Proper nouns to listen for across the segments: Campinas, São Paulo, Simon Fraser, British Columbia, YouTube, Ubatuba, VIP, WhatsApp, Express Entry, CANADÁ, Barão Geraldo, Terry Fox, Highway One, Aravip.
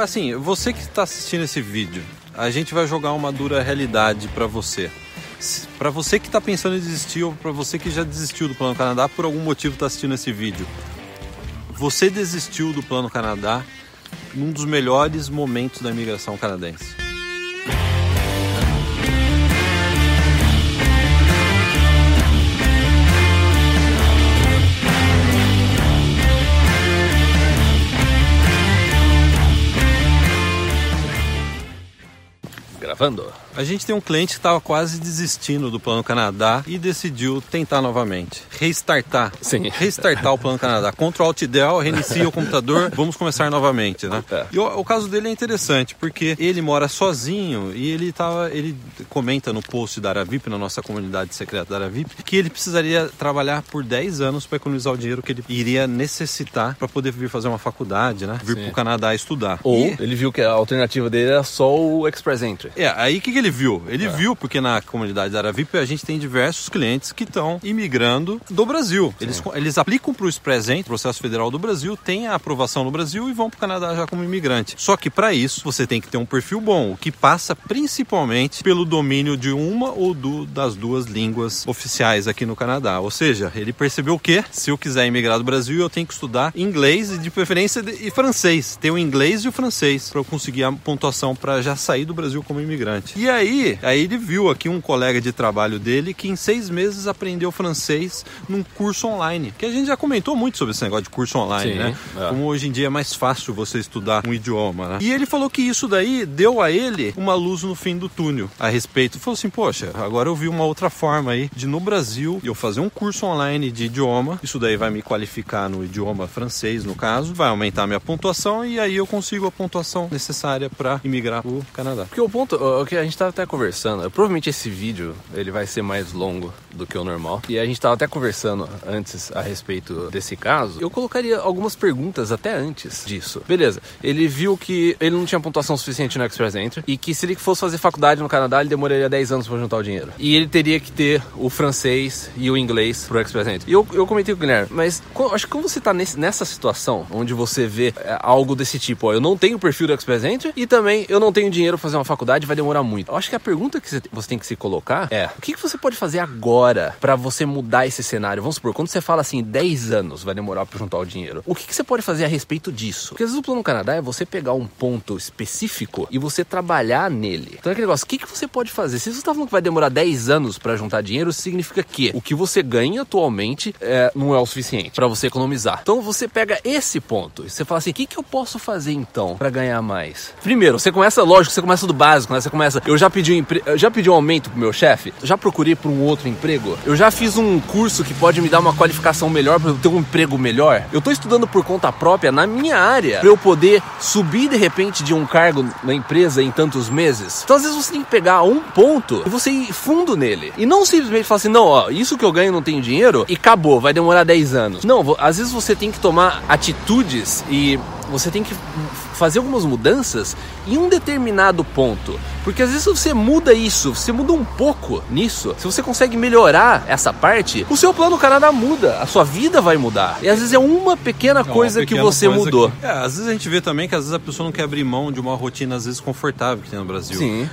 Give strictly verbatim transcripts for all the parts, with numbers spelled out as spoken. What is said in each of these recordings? assim, você que está assistindo esse vídeo, a gente vai jogar uma dura realidade para você. Para você que está pensando em desistir, ou para você que já desistiu do Plano Canadá, por algum motivo está assistindo esse vídeo. Você desistiu do Plano Canadá num dos melhores momentos da imigração canadense. A gente tem um cliente que estava quase desistindo do Plano Canadá e decidiu tentar novamente. Restartar. Sim. Restartar o Plano Canadá. Ctrl Alt Del, reinicia o computador, vamos começar novamente, né? É. E o, o caso dele é interessante, porque ele mora sozinho e ele, tava, ele comenta no post da Aravip, na nossa comunidade secreta da Aravip, que ele precisaria trabalhar por dez anos para economizar o dinheiro que ele iria necessitar para poder vir fazer uma faculdade, né? Vir para o Canadá estudar. Ou e... ele viu que a alternativa dele era só o Express Entry. É, aí o que, que ele viu? Ele é. viu, porque na comunidade da Aravip a gente tem diversos clientes que estão imigrando do Brasil. Eles, eles aplicam para o Express Entry, processo federal do Brasil, tem a aprovação no Brasil e vão para o Canadá já como imigrante. Só que para isso você tem que ter um perfil bom, o que passa principalmente pelo domínio de uma ou do, das duas línguas oficiais aqui no Canadá. Ou seja, ele percebeu que se eu quiser imigrar do Brasil, eu tenho que estudar inglês e de preferência de, e francês. Ter o inglês e o francês para eu conseguir a pontuação para já sair do Brasil como imigrante. Imigrante. E aí, aí ele viu aqui um colega de trabalho dele que em seis meses aprendeu francês num curso online, que a gente já comentou muito sobre esse negócio de curso online, Sim, né? É. Como hoje em dia é mais fácil você estudar um idioma, né? E ele falou que isso daí deu a ele uma luz no fim do túnel a respeito. Ele falou assim, poxa, agora eu vi uma outra forma aí de no Brasil eu fazer um curso online de idioma, isso daí vai me qualificar no idioma francês, no caso, vai aumentar a minha pontuação e aí eu consigo a pontuação necessária para imigrar pro Canadá. Porque o ponto... O que a gente tava até conversando, provavelmente esse vídeo ele vai ser mais longo do que o normal, e a gente tava até conversando antes a respeito desse caso. Eu colocaria algumas perguntas até antes disso. Beleza, ele viu que ele não tinha pontuação suficiente no Express Entry e que se ele fosse fazer faculdade no Canadá ele demoraria dez anos para juntar o dinheiro, e ele teria que ter o francês e o inglês pro Express Entry. E eu, eu comentei com o Guilherme, mas acho que quando você tá nesse, nessa situação onde você vê algo desse tipo, ó, eu não tenho o perfil do Express Entry e também eu não tenho dinheiro para fazer uma faculdade, vai demorar muito. Eu acho que a pergunta que você tem que se colocar é, o que você pode fazer agora pra você mudar esse cenário? Vamos supor, quando você fala assim, dez anos vai demorar pra juntar o dinheiro, o que você pode fazer a respeito disso? Porque às vezes o Plano Canadá é você pegar um ponto específico e você trabalhar nele. Então é aquele negócio, o que você pode fazer? Se você tá falando que vai demorar dez anos pra juntar dinheiro, significa que o que você ganha atualmente é, não é o suficiente pra você economizar. Então você pega esse ponto e você fala assim, o que eu posso fazer então pra ganhar mais? Primeiro, você começa, lógico, você começa do básico, né? Você começa, eu já pedi um, empre... já pedi um aumento pro meu chefe, já procurei por um outro emprego, eu já fiz um curso que pode me dar uma qualificação melhor para eu ter um emprego melhor, eu tô estudando por conta própria na minha área para eu poder subir de repente de um cargo na empresa em tantos meses. Então às vezes você tem que pegar um ponto e você ir fundo nele, e não simplesmente falar assim, não, ó, isso que eu ganho não tem dinheiro e acabou, vai demorar dez anos. Não, às vezes você tem que tomar atitudes e você tem que fazer algumas mudanças em um determinado ponto. Porque às vezes você muda isso, você muda um pouco nisso, se você consegue melhorar essa parte, o seu Plano Canadá muda, a sua vida vai mudar. E às vezes é uma pequena coisa é uma pequena que você coisa mudou. Que... É, às vezes a gente vê também que às vezes a pessoa não quer abrir mão de uma rotina às vezes confortável que tem no Brasil. Sim.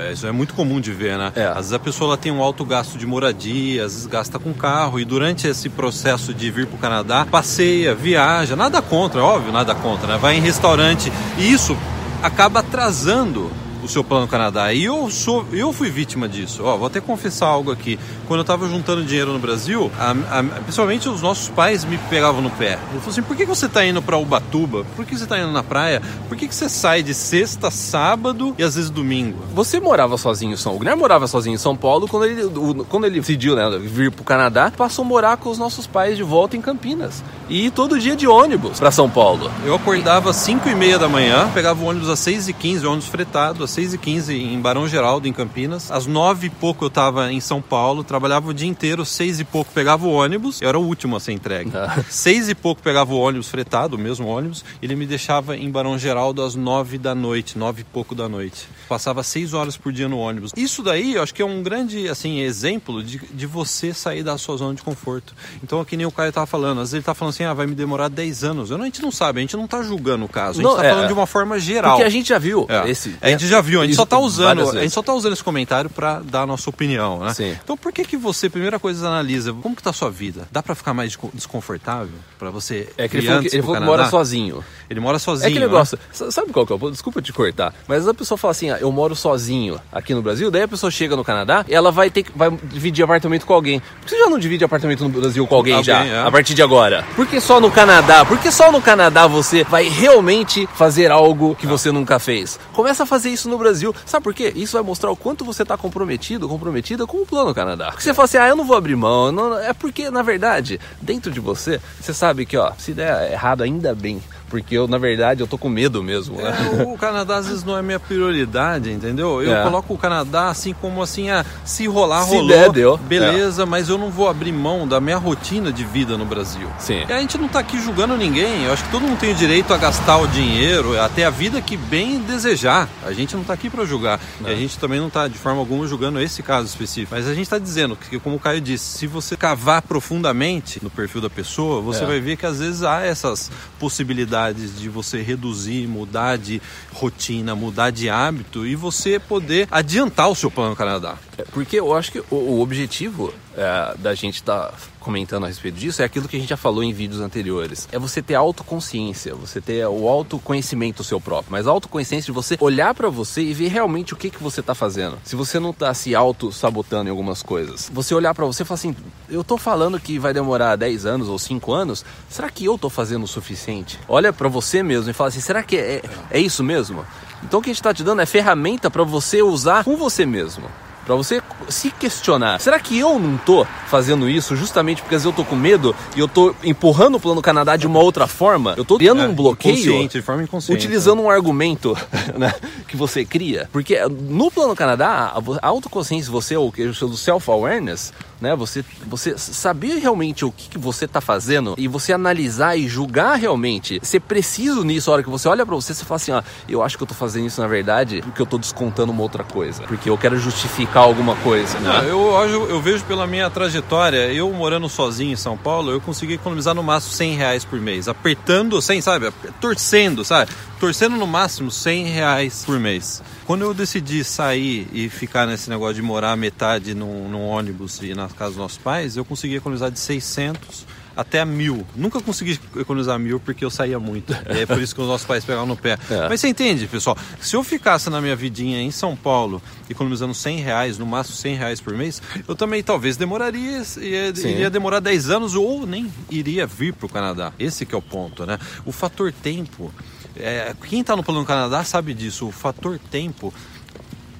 É, isso é muito comum de ver, né? É. Às vezes a pessoa ela tem um alto gasto de moradia, às vezes gasta com carro, e durante esse processo de vir pro Canadá, passeia, viaja, nada contra, óbvio, nada contra, né? Vai em restaurante, e isso acaba atrasando o seu Plano Canadá. E eu, sou, eu fui vítima disso. Ó, vou até confessar algo aqui. Quando eu estava juntando dinheiro no Brasil, a, a, principalmente os nossos pais me pegavam no pé. Eles falavam assim, por que você está indo para Ubatuba? Por que você está indo na praia? Por que você sai de sexta, sábado e às vezes domingo? Você morava sozinho em São Paulo. O Guilherme morava sozinho em São Paulo. Quando ele, o, quando ele decidiu, né, vir para o Canadá, passou a morar com os nossos pais de volta em Campinas. E todo dia de ônibus para São Paulo. Eu acordava às cinco e meia da manhã, pegava o ônibus às seis e quinze, ônibus fretado, às seis e quinze em Barão Geraldo, em Campinas. Às nove e pouco eu tava em São Paulo, trabalhava o dia inteiro, seis e pouco pegava o ônibus, eu era o último a ser entregue. Ah. Seis e pouco pegava o ônibus fretado, o mesmo ônibus, ele me deixava em Barão Geraldo às nove da noite, nove e pouco da noite. Passava seis horas por dia no ônibus. Isso daí, eu acho que é um grande, assim, exemplo de, de você sair da sua zona de conforto. Então, é que nem o cara tava falando, às vezes ele tá falando assim, ah, vai me demorar dez anos. Eu, não, a gente não sabe, a gente não tá julgando o caso, a gente não, tá é, falando de uma forma geral. Porque a gente já viu é. esse... A gente já viu, a gente, só tá usando, a gente só tá usando esse comentário pra dar a nossa opinião, né? Sim. Então, por que que você, primeira coisa, analisa, como que tá a sua vida? Dá pra ficar mais desconfortável? Pra você... É que ele falou que, ele falou que mora sozinho. Ele mora sozinho, é aquele negócio, né? Sabe qual que é o ponto? Desculpa te cortar, mas a pessoa fala assim, ah, eu moro sozinho aqui no Brasil, daí a pessoa chega no Canadá e ela vai ter que vai dividir apartamento com alguém. Por que você já não divide apartamento no Brasil com alguém, alguém já, é. a partir de agora? Por que só no Canadá? Por que só no Canadá você vai realmente fazer algo que ah. você nunca fez? Começa a fazer isso no Brasil. Sabe por quê? Isso vai mostrar o quanto você tá comprometido, comprometida com o plano Canadá. Porque você fala assim, ah, eu não vou abrir mão. Não, é porque, na verdade, dentro de você, você sabe que, ó, se der errado, ainda bem. Porque eu, na verdade, eu tô com medo mesmo, né? É, o Canadá, às vezes, não é minha prioridade, entendeu? Eu é. coloco o Canadá, assim, como assim, ah, se rolar, se rolou, der, deu. beleza, é. mas eu não vou abrir mão da minha rotina de vida no Brasil. Sim. E a gente não tá aqui julgando ninguém. Eu acho que todo mundo tem o direito a gastar o dinheiro, até a vida que bem desejar. A gente não tá aqui pra julgar. Não. E a gente também não tá, de forma alguma, julgando esse caso específico. Mas a gente tá dizendo que, como o Caio disse, se você cavar profundamente no perfil da pessoa, você é. vai ver que, às vezes, há essas possibilidades de você reduzir, mudar de rotina, mudar de hábito e você poder adiantar o seu plano Canadá. Porque eu acho que o, o objetivo é, da gente estar tá comentando a respeito disso é aquilo que a gente já falou em vídeos anteriores. É você ter autoconsciência, você ter o autoconhecimento seu próprio. Mas a autoconsciência de você olhar pra você e ver realmente o que, que você tá fazendo. Se você não tá se auto-sabotando em algumas coisas, você olhar pra você e falar assim, eu tô falando que vai demorar dez anos ou cinco anos, será que eu tô fazendo o suficiente? Olha pra você mesmo e fala assim, será que é, é isso mesmo? Então o que a gente tá te dando é ferramenta pra você usar com você mesmo. Pra você se questionar, será que eu não tô fazendo isso justamente porque eu tô com medo e eu tô empurrando o plano Canadá de uma outra forma? Eu tô criando é, um bloqueio inconsciente, de forma inconsciente, utilizando é. um argumento, né, que você cria. Porque no plano Canadá, a autoconsciência, você, o self-awareness, né, você, você saber realmente o que, que você tá fazendo e você analisar e julgar realmente, ser preciso nisso. A hora que você olha pra você, você fala assim, ó, eu acho que eu tô fazendo isso na verdade porque eu tô descontando uma outra coisa, porque eu quero justificar alguma coisa, né? Não, eu, eu, eu vejo pela minha trajetória, eu morando sozinho em São Paulo, eu consegui economizar no máximo cem reais por mês, apertando cem, sabe? Torcendo, sabe? Torcendo no máximo cem reais por mês. Quando eu decidi sair e ficar nesse negócio de morar metade num, num ônibus e na casa dos nossos pais, eu consegui economizar de seiscentos até mil. Nunca consegui economizar mil porque eu saía muito. É por isso que os nossos pais pegavam no pé. É. Mas você entende, pessoal? Se eu ficasse na minha vidinha em São Paulo, economizando cem reais, no máximo cem reais por mês, eu também talvez demoraria, ia, iria demorar dez anos ou nem iria vir para o Canadá. Esse que é o ponto, né? O fator tempo. É, quem está no plano Canadá sabe disso. O fator tempo,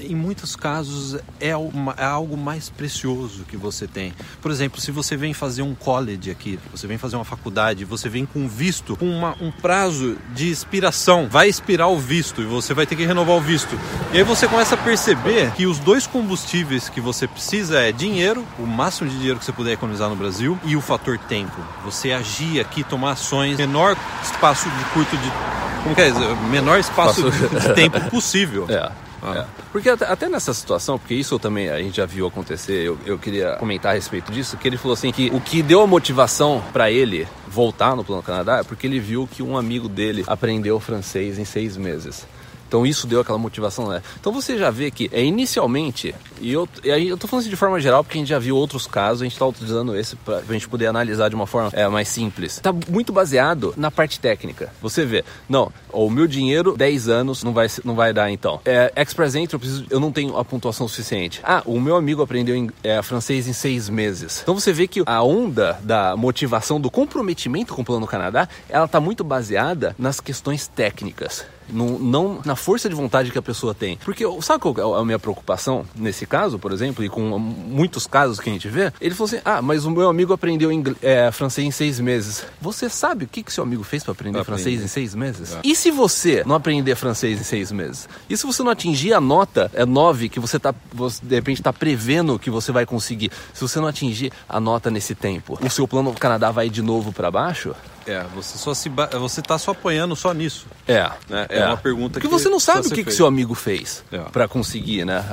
em muitos casos, é, uma, é algo mais precioso que você tem. Por exemplo, se você vem fazer um college aqui, você vem fazer uma faculdade, você vem com visto, com uma, um prazo de expiração, vai expirar o visto e você vai ter que renovar o visto. E aí você começa a perceber que os dois combustíveis que você precisa é dinheiro, o máximo de dinheiro que você puder economizar no Brasil, e o fator tempo. Você agir aqui, tomar ações, menor espaço de curto de... Como que é isso? Menor espaço de tempo possível. É. É. Porque até, até nessa situação, porque isso também a gente já viu acontecer, eu, eu queria comentar a respeito disso, que ele falou assim que o que deu a motivação pra ele voltar no plano Canadá é porque ele viu que um amigo dele aprendeu francês em seis meses. Então isso deu aquela motivação, né? Então você já vê que é inicialmente, e eu, e aí eu tô falando isso de forma geral porque a gente já viu outros casos, a gente tá utilizando esse pra a gente poder analisar de uma forma é, mais simples. Tá muito baseado na parte técnica. Você vê, não, o meu dinheiro, dez anos, não vai, não vai dar então. É, Express Entry, eu, preciso, eu não tenho a pontuação suficiente. Ah, o meu amigo aprendeu em, é, francês em seis meses. Então você vê que a onda da motivação, do comprometimento com o Plano Canadá, ela tá muito baseada nas questões técnicas. Não, não na força de vontade que a pessoa tem. Porque, sabe qual é a minha preocupação nesse caso, por exemplo, e com muitos casos que a gente vê? Ele falou assim, ah, mas o meu amigo aprendeu inglês, é, francês em seis meses. Você sabe o que, que seu amigo fez para aprender Aprendi. francês em seis meses? É. E se você não aprender francês em seis meses? E se você não atingir a nota é nove que você tá, você, de repente está prevendo que você vai conseguir? Se você não atingir a nota nesse tempo, o seu plano Canadá vai de novo para baixo? É, você só se ba... você tá só apoiando só nisso. É, né? é, é uma pergunta porque que você não sabe o que, que seu amigo fez é. para conseguir, né?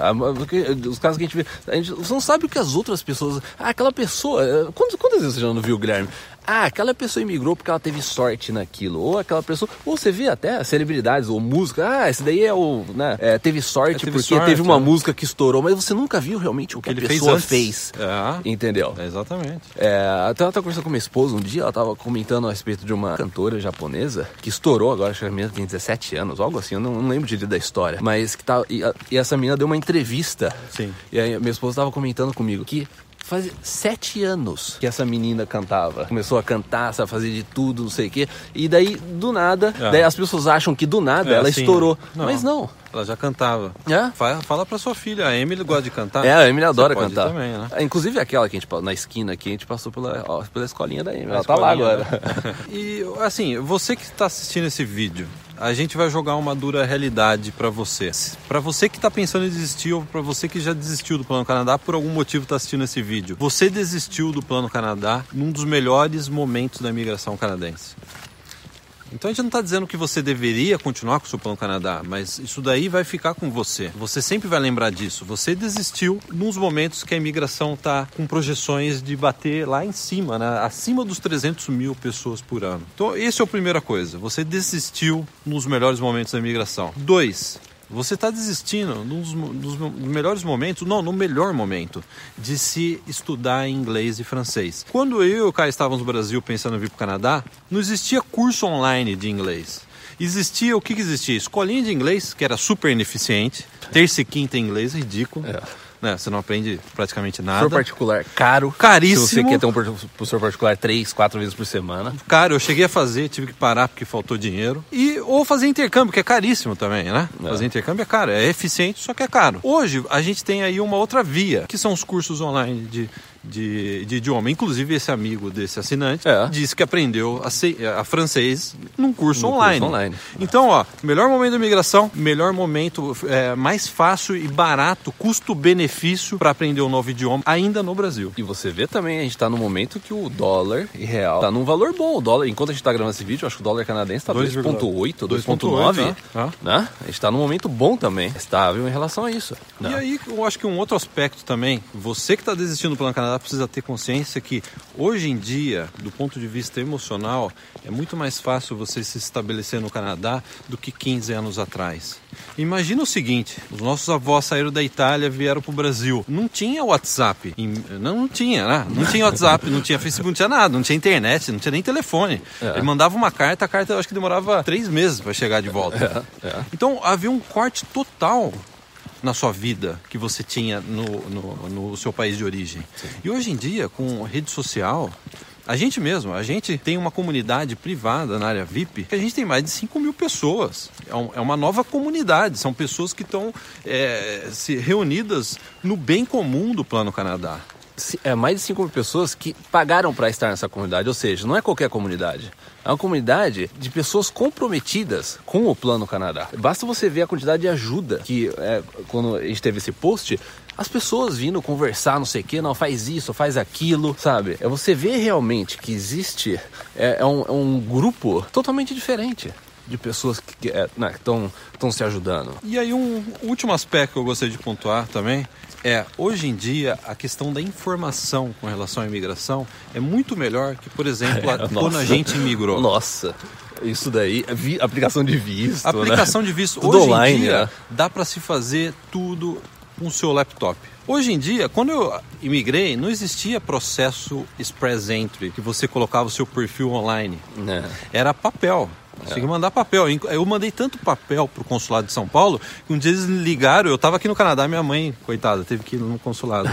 Os casos que a gente vê, a gente você não sabe o que as outras pessoas, ah, aquela pessoa, quantas, quantas vezes você já não viu o Guilherme? Ah, aquela pessoa imigrou porque ela teve sorte naquilo. Ou aquela pessoa... Ou você vê até celebridades ou música. Ah, esse daí é o... Né, é, teve sorte é, teve porque sorte, teve uma né? música que estourou. Mas você nunca viu realmente o que, que a pessoa fez. fez é. Entendeu? É, exatamente. É, até eu estava conversando com minha esposa um dia. Ela estava comentando a respeito de uma cantora japonesa que estourou agora. Acho que a menina tem dezessete anos. Algo assim. Eu não, não lembro direito da história. Mas que tava... E, a, e essa menina deu uma entrevista. Sim. E aí minha esposa estava comentando comigo que... Faz sete anos que essa menina cantava. Começou a cantar, sabe, fazer de tudo, não sei o quê. E daí, do nada, é. daí as pessoas acham que do nada é, ela assim, estourou. Não. Mas não. Ela já cantava. É? Fala, fala pra sua filha, a Emily gosta de cantar. É, a Emily adora cantar. Também, né? Inclusive aquela que a gente passou, na esquina aqui, a gente passou pela, ó, pela escolinha da Emily. Ela tá lá agora. Né? E, assim, você que tá assistindo esse vídeo, a gente vai jogar uma dura realidade pra você. Pra você que tá pensando em desistir ou pra você que já desistiu do Plano Canadá, por algum motivo tá assistindo esse vídeo. Você desistiu do Plano Canadá num dos melhores momentos da imigração canadense. Então a gente não está dizendo que você deveria continuar com o seu Plano Canadá, mas isso daí vai ficar com você. Você sempre vai lembrar disso. Você desistiu nos momentos que a imigração está com projeções de bater lá em cima, né? Acima dos trezentos mil pessoas por ano. Então essa é a primeira coisa. Você desistiu nos melhores momentos da imigração. Dois, você está desistindo nos, nos melhores momentos, não, no melhor momento, de se estudar inglês e francês. Quando eu e o Caio estávamos no Brasil pensando em vir para o Canadá, não existia curso online de inglês. Existia, o que, que existia? Escolinha de inglês, que era super ineficiente, terça e quinta em inglês, ridículo. É. Né? Você não aprende praticamente nada. Professor particular caro. Caríssimo. Se você quer ter um professor particular três, quatro vezes por semana. Caro, eu cheguei a fazer, tive que parar porque faltou dinheiro. E, ou fazer intercâmbio, que é caríssimo também, né? É. Fazer intercâmbio é caro, é eficiente, só que é caro. Hoje, a gente tem aí uma outra via, que são os cursos online de... De, de idioma. Inclusive, esse amigo desse assinante é. disse que aprendeu a, se, a francês num curso no online. Curso online. Então, ó, melhor momento da imigração, melhor momento, é, mais fácil e barato, custo-benefício para aprender um novo idioma ainda no Brasil. E você vê também, a gente está num momento que o dólar e real está num valor bom. O dólar, enquanto a gente está gravando esse vídeo, acho que o dólar canadense está dois vírgula oito, dois vírgula nove. Tá? Né? A gente está num momento bom também, estável em relação a isso. E né? aí, eu acho que um outro aspecto também, você que está desistindo do Plano Canadá, precisa ter consciência que hoje em dia, do ponto de vista emocional, é muito mais fácil você se estabelecer no Canadá do que quinze anos atrás. Imagina o seguinte, os nossos avós saíram da Itália, vieram pro Brasil, não tinha WhatsApp, não, não tinha, né? Não tinha WhatsApp, não tinha Facebook, não tinha nada, não tinha internet, não tinha nem telefone. É. Ele mandava uma carta, a carta eu acho que demorava três meses para chegar de volta. É. É. Então havia um corte total na sua vida que você tinha no, no, no seu país de origem. Sim. E hoje em dia, com rede social, a gente mesmo, a gente tem uma comunidade privada na área V I P, que a gente tem mais de cinco mil pessoas. É, um, é uma nova comunidade, são pessoas que estão é, se reunidas no bem comum do Plano Canadá. É mais de cinco mil pessoas que pagaram para estar nessa comunidade, ou seja, não é qualquer comunidade. É uma comunidade de pessoas comprometidas com o Plano Canadá. Basta você ver a quantidade de ajuda que, é, quando a gente teve esse post, as pessoas vindo conversar, não sei o que, não, faz isso, faz aquilo, sabe? É você ver realmente que existe é, é um, é um grupo totalmente diferente de pessoas que estão é, se ajudando. E aí um último aspecto que eu gostaria de pontuar também é, hoje em dia, a questão da informação com relação à imigração é muito melhor que, por exemplo, é, a, quando a gente imigrou. Nossa, isso daí, vi, aplicação de visto, Aplicação né? de visto. Tudo hoje online, em dia, né? Dá para se fazer tudo com o seu laptop. Hoje em dia, quando eu imigrei, não existia processo Express Entry, que você colocava o seu perfil online. É. Era papel. Você é. tem que mandar papel. Eu mandei tanto papel pro consulado de São Paulo que um dia eles ligaram, eu tava aqui no Canadá, minha mãe, coitada, teve que ir no consulado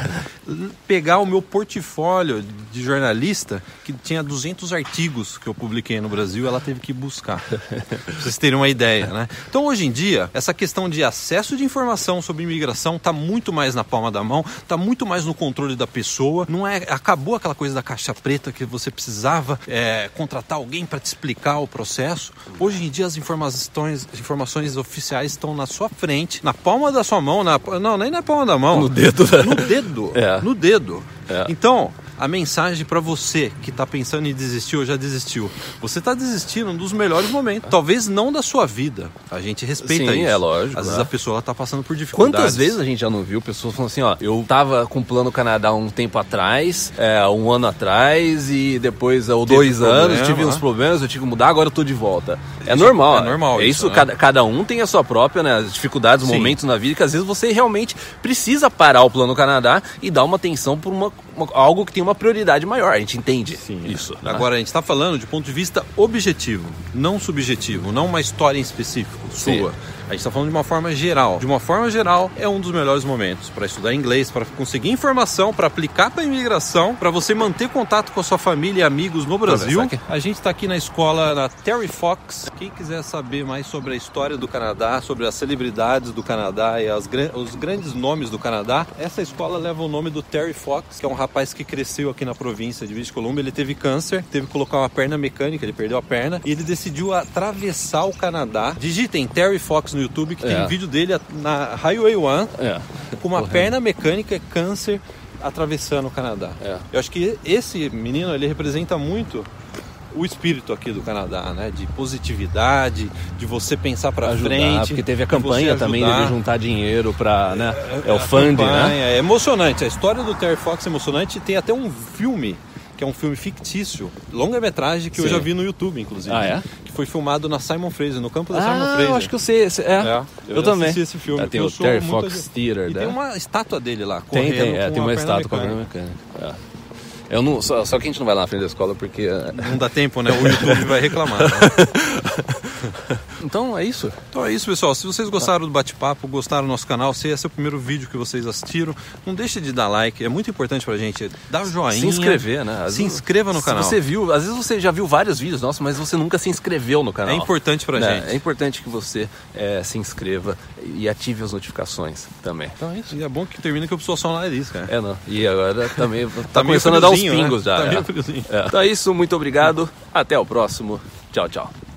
pegar o meu portfólio de jornalista, que tinha duzentos artigos que eu publiquei no Brasil, ela teve que buscar. Pra vocês terem uma ideia, né? Então, hoje em dia, essa questão de acesso de informação sobre imigração tá muito mais na palma da mão, tá muito mais no controle da pessoa. Não é, acabou aquela coisa da caixa preta que você precisava é, contratar alguém para te explicar o processo. Hoje em dia as informações, informações oficiais estão na sua frente, na palma da sua mão, na, não, nem na palma da mão. No dedo. No dedo. É. No dedo. É. Então, a mensagem para você que está pensando em desistir ou já desistiu, você está desistindo dos melhores momentos. Talvez não da sua vida. A gente respeita Sim, isso. Sim, é lógico. Às é. vezes a pessoa está passando por dificuldades. Quantas vezes a gente já não viu pessoas falando assim, ó, eu tava com o Plano Canadá um tempo atrás, é, um ano atrás, e depois, ou tive dois problema, anos, tive né? uns problemas, eu tive que mudar, agora eu tô de volta. É isso, normal. É normal. É isso, isso né? cada, cada um tem a sua própria, né, as dificuldades, os momentos na vida, que às vezes você realmente precisa parar o Plano Canadá e dar uma atenção por uma, uma, algo que tem uma uma prioridade maior, a gente entende Sim, isso. Né? Agora, a gente está falando de ponto de vista objetivo, não subjetivo, não uma história em específico sua. Sim. A gente está falando de uma forma geral. De uma forma geral, é um dos melhores momentos para estudar inglês, para conseguir informação, para aplicar para a imigração, para você manter contato com a sua família e amigos no Brasil. A gente está aqui na escola, na Terry Fox. Quem quiser saber mais sobre a história do Canadá, sobre as celebridades do Canadá e as, os grandes nomes do Canadá, essa escola leva o nome do Terry Fox, que é um rapaz que cresceu aqui na província de British Columbia. Ele teve câncer, teve que colocar uma perna mecânica, ele perdeu a perna e ele decidiu atravessar o Canadá. Digitem Terry Fox no no YouTube, que é. tem vídeo dele na Highway One, é. com uma Correndo. perna mecânica, câncer, atravessando o Canadá. É. Eu acho que esse menino, ele representa muito o espírito aqui do Canadá, né? De positividade, de você pensar pra ajudar, frente. Porque teve a campanha também de juntar dinheiro pra, né? É, é o funding, né? É emocionante. A história do Terry Fox é emocionante. Tem até um filme, que é um filme fictício, longa-metragem, que Sim. eu já vi no YouTube, inclusive. Ah, é? Que foi filmado na Simon Fraser, no campo da ah, Simon Fraser. Ah, eu acho que eu sei. É, é eu, eu também. Eu assisti esse filme. É, tem o Terry Fox Theater. E né? tem uma estátua dele lá, correndo Tem, tem, é, tem uma, uma estátua com a perna mecânica. É. Eu não, só, só que a gente não vai lá na frente da escola porque... Não dá tempo, né? O YouTube vai reclamar. Né? Então é isso. Então é isso, pessoal. Se vocês gostaram do bate-papo, gostaram do nosso canal, se esse é o primeiro vídeo que vocês assistiram, não deixe de dar like. É muito importante pra gente. Dá um joinha. Se inscrever, né? Às se vezes, inscreva no canal. Se você viu, às vezes você já viu vários vídeos nossos, mas você nunca se inscreveu no canal. É importante pra né? gente. É importante que você é, se inscreva e ative as notificações também. Então é isso. E é bom que termina que eu preciso só no nariz, cara. É, não. E agora também tá, tá começando a dar uns pingos, né? já. Tá é. Então é isso. Muito obrigado. Até o próximo. Tchau, tchau.